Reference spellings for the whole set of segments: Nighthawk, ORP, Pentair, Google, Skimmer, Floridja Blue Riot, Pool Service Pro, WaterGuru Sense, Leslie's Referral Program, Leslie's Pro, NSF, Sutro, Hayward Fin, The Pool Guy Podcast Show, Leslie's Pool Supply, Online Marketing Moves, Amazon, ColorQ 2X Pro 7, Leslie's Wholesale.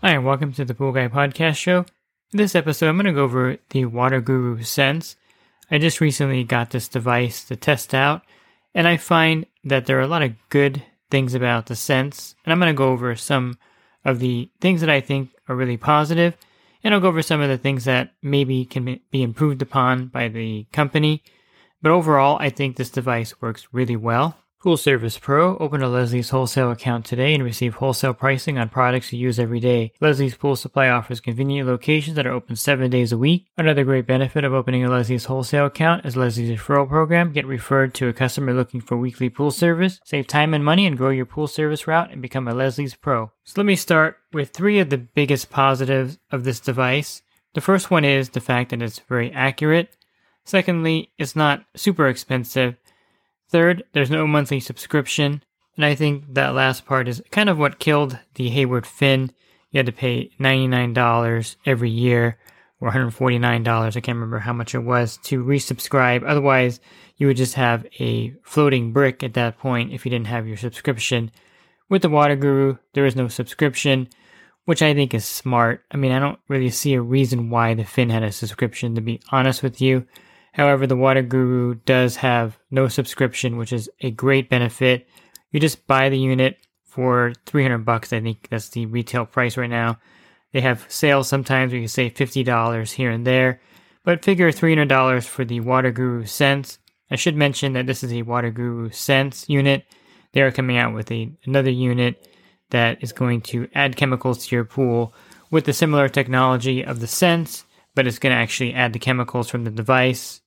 Hi, and welcome to the Pool Guy Podcast Show. In this episode, I'm going to go over the WaterGuru Sense. I just recently got this device to test out, and I find that there are a lot of good things about the Sense, and I'm going to go over some of the things that I think are really positive, and I'll go over some of the things that maybe can be improved upon by the company. But overall, I think this device works really well. Pool Service Pro. Open a Leslie's Wholesale account today and receive wholesale pricing on products you use every day. Leslie's Pool Supply offers convenient locations that are open 7 days a week. Another great benefit of opening a Leslie's Wholesale account is Leslie's Referral Program. Get referred to a customer looking for weekly pool service. Save time and money and grow your pool service route and become a Leslie's Pro. So let me start with 3 of the biggest positives of this device. The first one is the fact that it's very accurate. Secondly, it's not super expensive. Third, there's no monthly subscription, and I think that last part is kind of what killed the Hayward Fin. You had to pay $99 every year, or $149, I can't remember how much it was, to resubscribe. Otherwise, you would just have a floating brick at that point if you didn't have your subscription. With the WaterGuru, there is no subscription, which I think is smart. I mean, I don't really see a reason why the Fin had a subscription, to be honest with you. However, the WaterGuru does have no subscription, which is a great benefit. You just buy the unit for $300. I think that's the retail price right now. They have sales sometimes where you save $50 here and there, but figure $300 for the WaterGuru Sense. I should mention that this is a WaterGuru Sense unit. They are coming out with another unit that is going to add chemicals to your pool with the similar technology of the Sense, but it's going to actually add the chemicals from the device.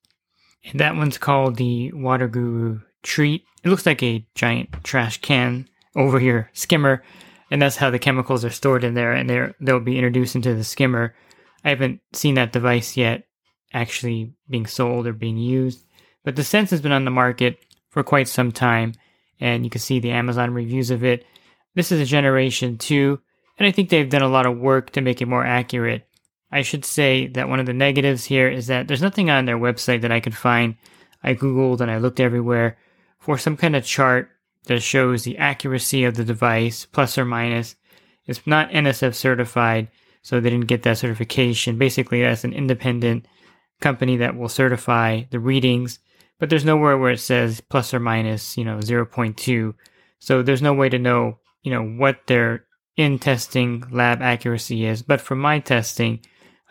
And that one's called the WaterGuru Treat. It looks like a giant trash can over your skimmer, and that's how the chemicals are stored in there, and they'll be introduced into the skimmer. I haven't seen that device yet actually being sold or being used, but the Sense has been on the market for quite some time, and you can see the Amazon reviews of it. This is a Generation 2, and I think they've done a lot of work to make it more accurate. I should say that one of the negatives here is that there's nothing on their website that I could find. I Googled and I looked everywhere for some kind of chart that shows the accuracy of the device, plus or minus. It's not NSF certified, so they didn't get that certification. Basically, that's an independent company that will certify the readings, but there's nowhere where it says plus or minus, 0.2. So there's no way to know, what their in-testing lab accuracy is. But for my testing,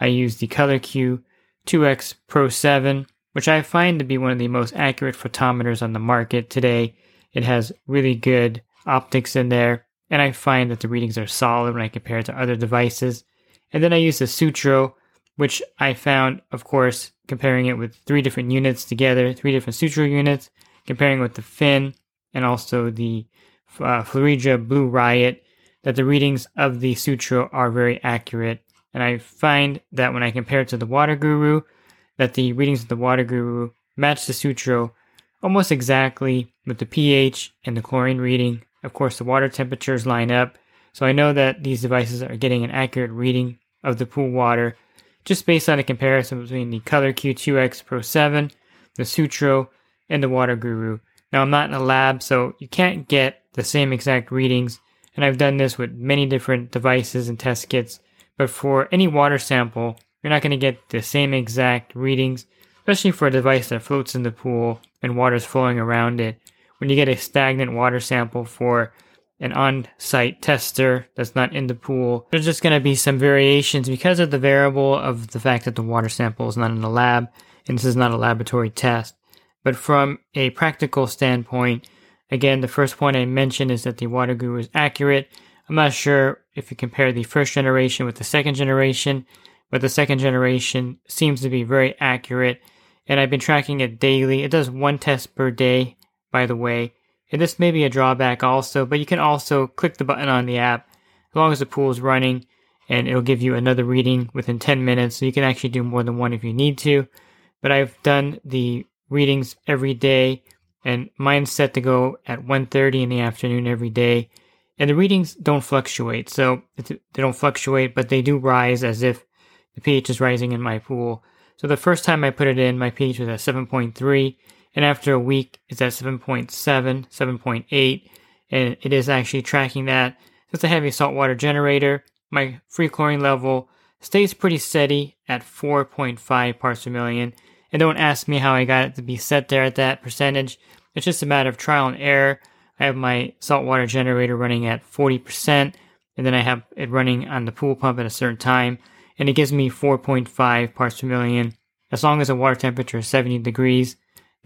I used the ColorQ 2X Pro 7, which I find to be one of the most accurate photometers on the market today. It has really good optics in there, and I find that the readings are solid when I compare it to other devices. And then I used the Sutro, which I found, of course, comparing it with 3 different units together, 3 different Sutro units, comparing with the Fin and also the Floridja Blue Riot, that the readings of the Sutro are very accurate. And I find that when I compare it to the WaterGuru, that the readings of the WaterGuru match the Sutro almost exactly with the pH and the chlorine reading. Of course, the water temperatures line up, so I know that these devices are getting an accurate reading of the pool water just based on a comparison between the ColorQ 2X Pro 7, the Sutro, and the WaterGuru. Now, I'm not in a lab, so you can't get the same exact readings, and I've done this with many different devices and test kits. But for any water sample, you're not going to get the same exact readings, especially for a device that floats in the pool and water's flowing around it. When you get a stagnant water sample for an on-site tester that's not in the pool, there's just going to be some variations because of the variable of the fact that the water sample is not in the lab, and this is not a laboratory test. But from a practical standpoint, again, the first point I mentioned is that the WaterGuru is accurate. I'm not sure if you compare the first generation with the second generation, but the second generation seems to be very accurate, and I've been tracking it daily. It does 1 test per day by the way. And this may be a drawback also, but you can also click the button on the app as long as the pool is running, and it'll give you another reading within 10 minutes. So you can actually do more than one if you need to. But I've done the readings every day, and mine's set to go at 1:30 in the afternoon every day. And the readings don't fluctuate. So they don't fluctuate, but they do rise as if the pH is rising in my pool. So the first time I put it in, my pH was at 7.3. And after a week, it's at 7.7, 7.8. And it is actually tracking that. Since I have a saltwater generator, my free chlorine level stays pretty steady at 4.5 parts per million. And don't ask me how I got it to be set there at that percentage. It's just a matter of trial and error. I have my saltwater generator running at 40%, and then I have it running on the pool pump at a certain time, and it gives me 4.5 parts per million, as long as the water temperature is 70 degrees.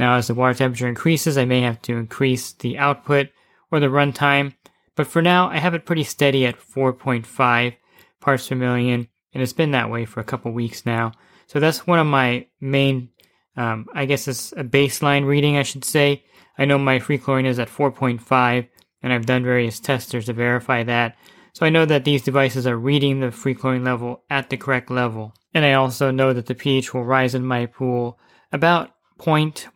Now, as the water temperature increases, I may have to increase the output or the run time, but for now, I have it pretty steady at 4.5 parts per million, and it's been that way for a couple weeks now. So that's one of my main, I guess it's a baseline reading, I should say. I know my free chlorine is at 4.5, and I've done various testers to verify that. So I know that these devices are reading the free chlorine level at the correct level. And I also know that the pH will rise in my pool about 0.1,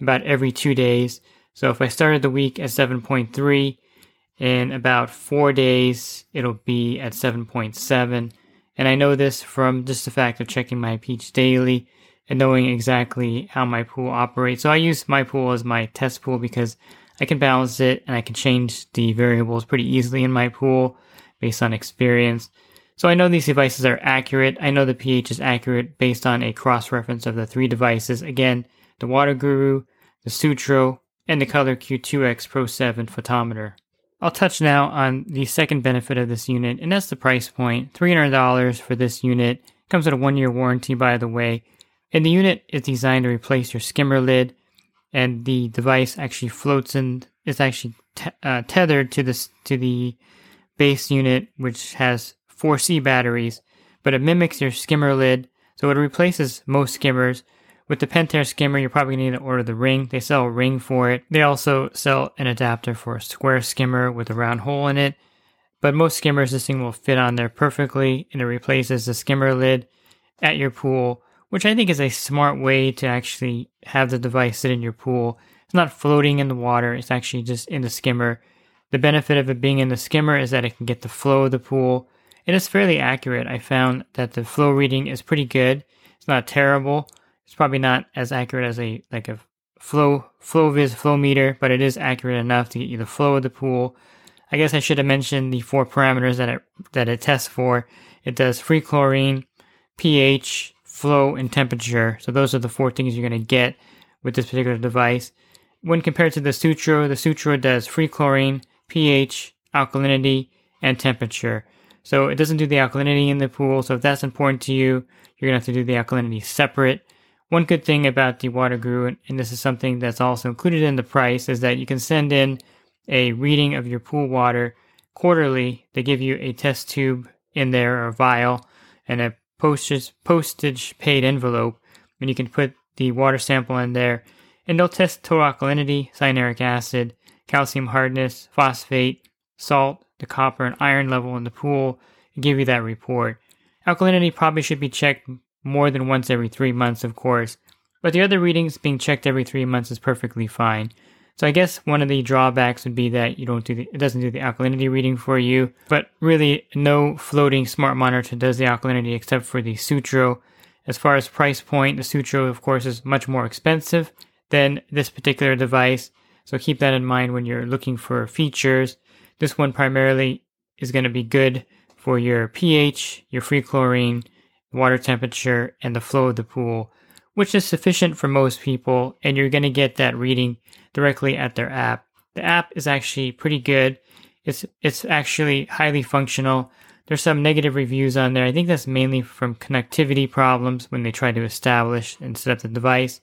about every 2 days. So if I started the week at 7.3, in about 4 days, it'll be at 7.7. And I know this from just the fact of checking my pH daily and knowing exactly how my pool operates. So I use my pool as my test pool because I can balance it and I can change the variables pretty easily in my pool based on experience. So I know these devices are accurate. I know the pH is accurate based on a cross-reference of the three devices. Again, the WaterGuru, the Sutro, and the ColorQ 2X Pro 7 photometer. I'll touch now on the second benefit of this unit, and that's the price point. $300 for this unit. It comes with a 1-year warranty, by the way. And the unit is designed to replace your skimmer lid, and the device actually floats and is actually tethered to the base unit, which has 4C batteries, but it mimics your skimmer lid, so it replaces most skimmers. With the Pentair skimmer, you're probably going to need to order the ring. They sell a ring for it. They also sell an adapter for a square skimmer with a round hole in it. But most skimmers, this thing will fit on there perfectly, and it replaces the skimmer lid at your pool, which I think is a smart way to actually have the device sit in your pool. It's not floating in the water. It's actually just in the skimmer. The benefit of it being in the skimmer is that it can get the flow of the pool. It is fairly accurate. I found that the flow reading is pretty good. It's not terrible. It's probably not as accurate as a flow meter, but it is accurate enough to get you the flow of the pool. I guess I should have mentioned the four parameters that it tests for. It does free chlorine, pH, flow, and temperature. So those are the four things you're going to get with this particular device. When compared to the Sutro does free chlorine, pH, alkalinity, and temperature. So it doesn't do the alkalinity in the pool. So if that's important to you, you're going to have to do the alkalinity separate. One good thing about the WaterGuru, and this is something that's also included in the price, is that you can send in a reading of your pool water quarterly. They give you a test tube in there, or a vial, and a postage paid envelope, and you can put the water sample in there, and they'll test total alkalinity, cyanuric acid, calcium hardness, phosphate, salt, the copper and iron level in the pool, and give you that report. Alkalinity probably should be checked more than once every 3 months, of course, but the other readings being checked every 3 months is perfectly fine. So I guess one of the drawbacks would be that it doesn't do the alkalinity reading for you, but really no floating smart monitor does the alkalinity except for the Sutro. As far as price point, the Sutro, of course, is much more expensive than this particular device, so keep that in mind when you're looking for features. This one primarily is going to be good for your pH, your free chlorine, water temperature, and the flow of the pool, which is sufficient for most people, and you're going to get that reading directly at their app. The app is actually pretty good. It's actually highly functional. There's some negative reviews on there. I think that's mainly from connectivity problems when they try to establish and set up the device.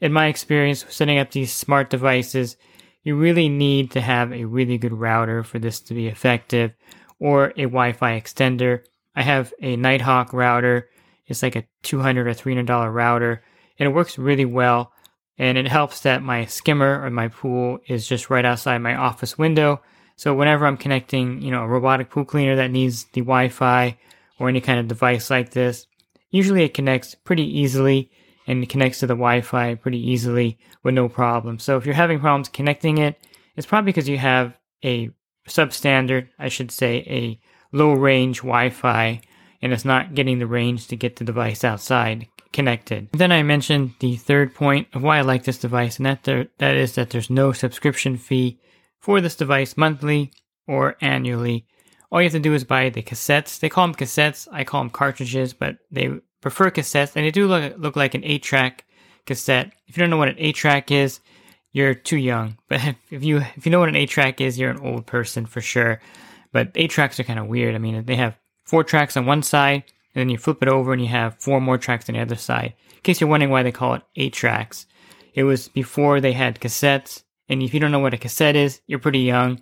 In my experience, setting up these smart devices, you really need to have a really good router for this to be effective, or a Wi-Fi extender. I have a Nighthawk router. It's like a $200 or $300 router, and it works really well. And it helps that my skimmer or my pool is just right outside my office window. So whenever I'm connecting, a robotic pool cleaner that needs the Wi-Fi or any kind of device like this, usually it connects pretty easily, and it connects to the Wi-Fi pretty easily with no problem. So if you're having problems connecting it, it's probably because you have a substandard, a low range Wi-Fi, and it's not getting the range to get the device outside connected. And then I mentioned the third point of why I like this device, and that is that there's no subscription fee for this device monthly or annually. All you have to do is buy the cassettes. They call them cassettes. I call them cartridges, but they prefer cassettes. And they do look like an 8-track cassette. If you don't know what an 8-track is, you're too young. But if you know what an 8-track is, you're an old person for sure. But 8-tracks are kind of weird. I mean, they have 4 tracks on one side, and then you flip it over and you have 4 more tracks on the other side. In case you're wondering why they call it 8 tracks. It was before they had cassettes. And if you don't know what a cassette is, you're pretty young.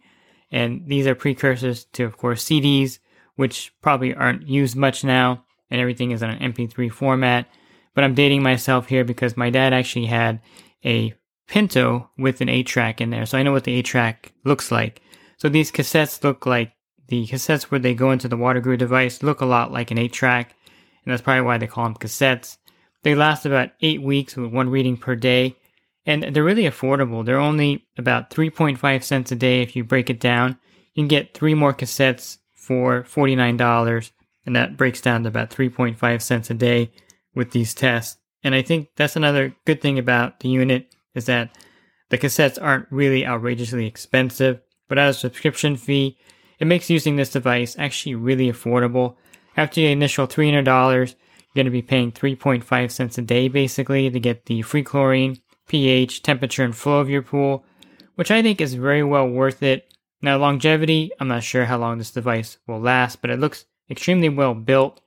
And these are precursors to, of course, CDs, which probably aren't used much now, and everything is on an MP3 format. But I'm dating myself here because my dad actually had a Pinto with an 8-track in there, so I know what the 8-track looks like. So these cassettes look like, the cassettes where they go into the WaterGuru device look a lot like an 8-track, and that's probably why they call them cassettes. They last about 8 weeks with 1 reading per day. And they're really affordable. They're only about 3.5 cents a day if you break it down. You can get 3 more cassettes for $49, and that breaks down to about 3.5 cents a day with these tests. And I think that's another good thing about the unit, is that the cassettes aren't really outrageously expensive, but as a subscription fee, it makes using this device actually really affordable. After your initial $300, you're going to be paying 3.5 cents a day basically to get the free chlorine, pH, temperature, and flow of your pool, which I think is very well worth it. Now, longevity, I'm not sure how long this device will last, but it looks extremely well built.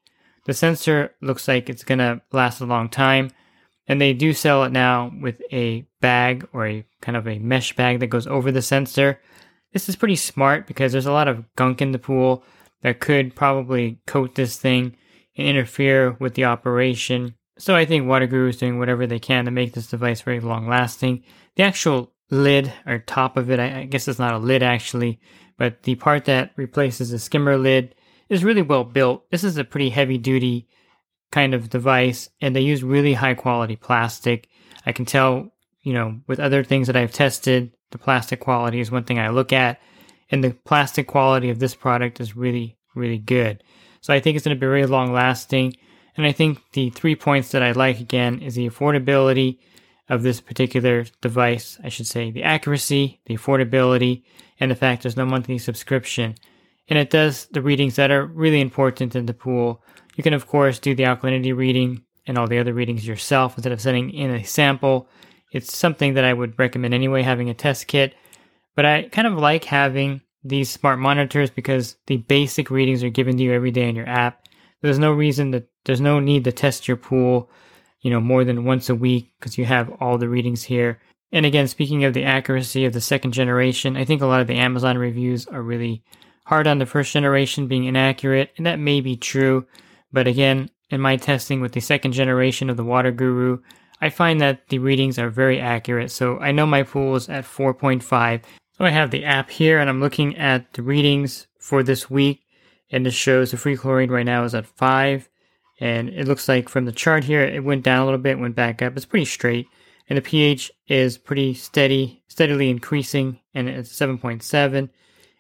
The sensor looks like it's going to last a long time, and they do sell it now with a bag or a kind of a mesh bag that goes over the sensor. This is pretty smart because there's a lot of gunk in the pool that could probably coat this thing and interfere with the operation. So I think WaterGuru is doing whatever they can to make this device very long-lasting. The actual lid, or top of it, I guess it's not a lid actually, but the part that replaces the skimmer lid is really well built. This is a pretty heavy-duty kind of device, and they use really high-quality plastic. I can tell, with other things that I've tested, the plastic quality is one thing I look at, and the plastic quality of this product is really, really good. So I think it's going to be very long-lasting. And I think the 3 points that I like, again, is the affordability of this particular device. I should say the accuracy, the affordability, and the fact there's no monthly subscription. And it does the readings that are really important in the pool. You can, of course, do the alkalinity reading and all the other readings yourself instead of sending in a sample. It's something that I would recommend anyway, having a test kit. But I kind of like having these smart monitors because the basic readings are given to you every day in your app. There's no need to test your pool, more than once a week because you have all the readings here. And again, speaking of the accuracy of the second generation, I think a lot of the Amazon reviews are really hard on the first generation being inaccurate, and that may be true. But again, in my testing with the second generation of the WaterGuru, I find that the readings are very accurate. So I know my pool is at 4.5. So I have the app here, and I'm looking at the readings for this week, and it shows the free chlorine right now is at 5. And it looks like from the chart here, it went down a little bit, went back up. It's pretty straight. And the pH is pretty steadily increasing, and it's 7.7.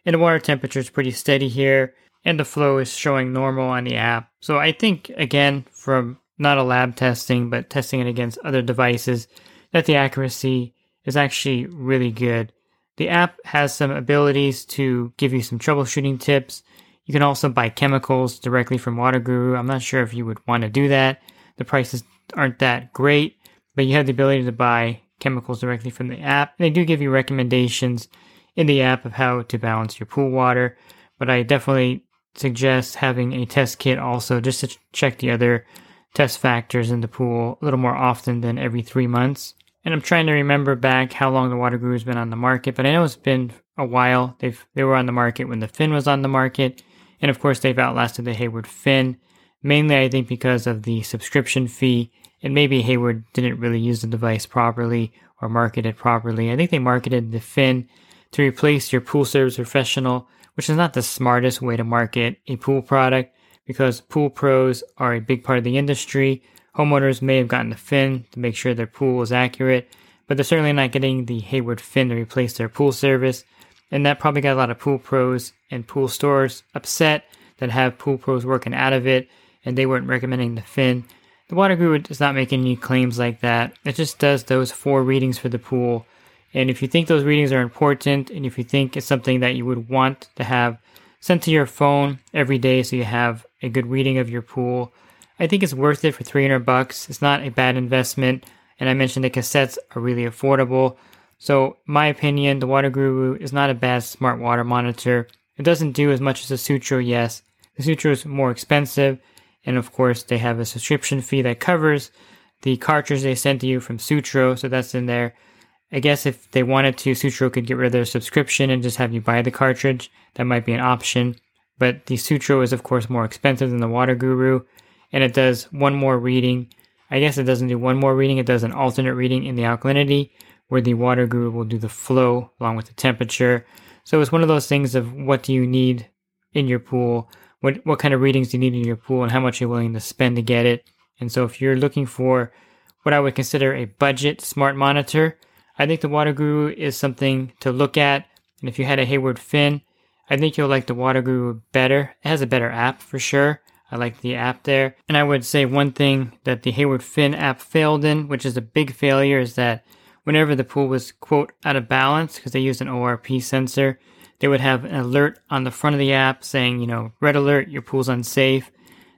And the water temperature is pretty steady here. And the flow is showing normal on the app. So I think, again, from not a lab testing, but testing it against other devices, that the accuracy is actually really good. The app has some abilities to give you some troubleshooting tips. You can also buy chemicals directly from WaterGuru. I'm not sure if you would want to do that. The prices aren't that great, but you have the ability to buy chemicals directly from the app. And they do give you recommendations in the app of how to balance your pool water, but I definitely suggest having a test kit also just to check the other test factors in the pool a little more often than every 3 months. And I'm trying to remember back how long the WaterGuru has been on the market, but I know it's been a while. They were on the market when the Fin was on the market. And of course, they've outlasted the Hayward Fin. mainly I think because of the subscription fee, and maybe Hayward didn't really use the device properly or market it properly. I think they marketed the Fin to replace your pool service professional, which is not the smartest way to market a pool product because pool pros are a big part of the industry. Homeowners may have gotten the Fin to make sure their pool is accurate, but they're certainly not getting the Hayward Fin to replace their pool service. And that probably got a lot of pool pros and pool stores upset that have pool pros working out of it, and they weren't recommending the Fin. The WaterGuru does not make any claims like that. It just does those 4 readings for the pool. And if you think those readings are important, and if you think it's something that you would want to have sent to your phone every day so you have a good reading of your pool, I think it's worth it for $300. It's not a bad investment. And I mentioned the cassettes are really affordable. So my opinion, the WaterGuru is not a bad smart water monitor. It doesn't do as much as the Sutro, yes. The Sutro is more expensive, and of course they have a subscription fee that covers the cartridge they sent to you from Sutro, so that's in there. I guess if they wanted to, Sutro could get rid of their subscription and just have you buy the cartridge. That might be an option. But the Sutro is of course more expensive than the WaterGuru, and it does one more reading. I guess it doesn't do one more reading, it does an alternate reading in the alkalinity, where the WaterGuru will do the flow along with the temperature. So it's one of those things of what do you need in your pool, what kind of readings do you need in your pool, and how much you're willing to spend to get it. And so if you're looking for what I would consider a budget smart monitor, I think the WaterGuru is something to look at. And if you had a Hayward Fin, I think you'll like the WaterGuru better. It has a better app for sure. I like the app there. And I would say one thing that the Hayward Fin app failed in, which is a big failure, is that whenever the pool was, quote, out of balance, because they used an ORP sensor, they would have an alert on the front of the app saying, you know, red alert, your pool's unsafe.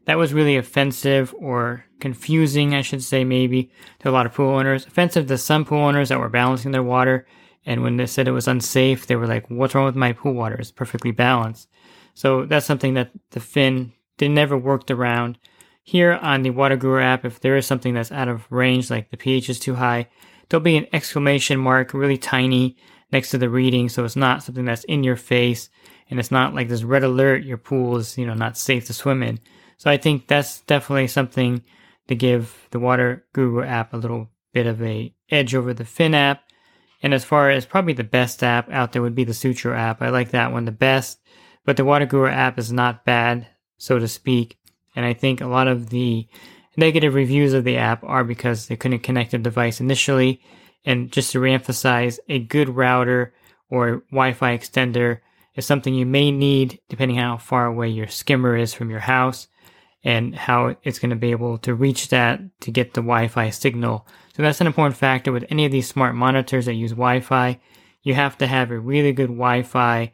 That was really offensive or confusing, I should say, maybe, to a lot of pool owners. Offensive to some pool owners that were balancing their water, and when they said it was unsafe, they were like, what's wrong with my pool water? It's perfectly balanced. So that's something that the Fin never worked around. Here on the WaterGuru app, if there is something that's out of range, like the pH is too high, there'll be an exclamation mark, really tiny, next to the reading, so it's not something that's in your face, and it's not like this red alert, your pool is, you know, not safe to swim in. So I think that's definitely something to give the WaterGuru app a little bit of a edge over the Fin app. And as far as probably the best app out there would be the Sutro app. I like that one the best, but the WaterGuru app is not bad, so to speak. And I think a lot of the negative reviews of the app are because they couldn't connect the device initially. And just to reemphasize, a good router or Wi-Fi extender is something you may need depending on how far away your skimmer is from your house and how it's going to be able to reach that to get the Wi-Fi signal. So that's an important factor with any of these smart monitors that use Wi-Fi. You have to have a really good Wi-Fi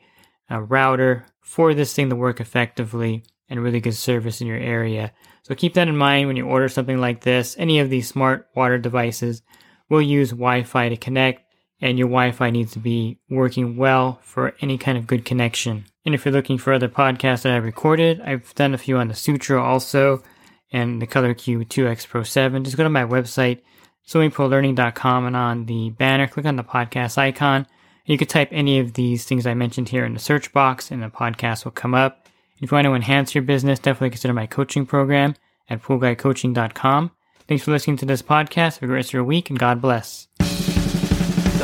router for this thing to work effectively and really good service in your area. So keep that in mind when you order something like this. Any of these smart water devices will use Wi-Fi to connect, and your Wi-Fi needs to be working well for any kind of good connection. And if you're looking for other podcasts that I've recorded, I've done a few on the Sutro also and the ColorQ 2X Pro 7. Just go to my website, swimmingpoollearning.com, and on the banner, click on the podcast icon. You could type any of these things I mentioned here in the search box, and the podcast will come up. If you want to enhance your business, definitely consider my coaching program at poolguycoaching.com. Thanks for listening to this podcast. Have a great rest of your week, and God bless. The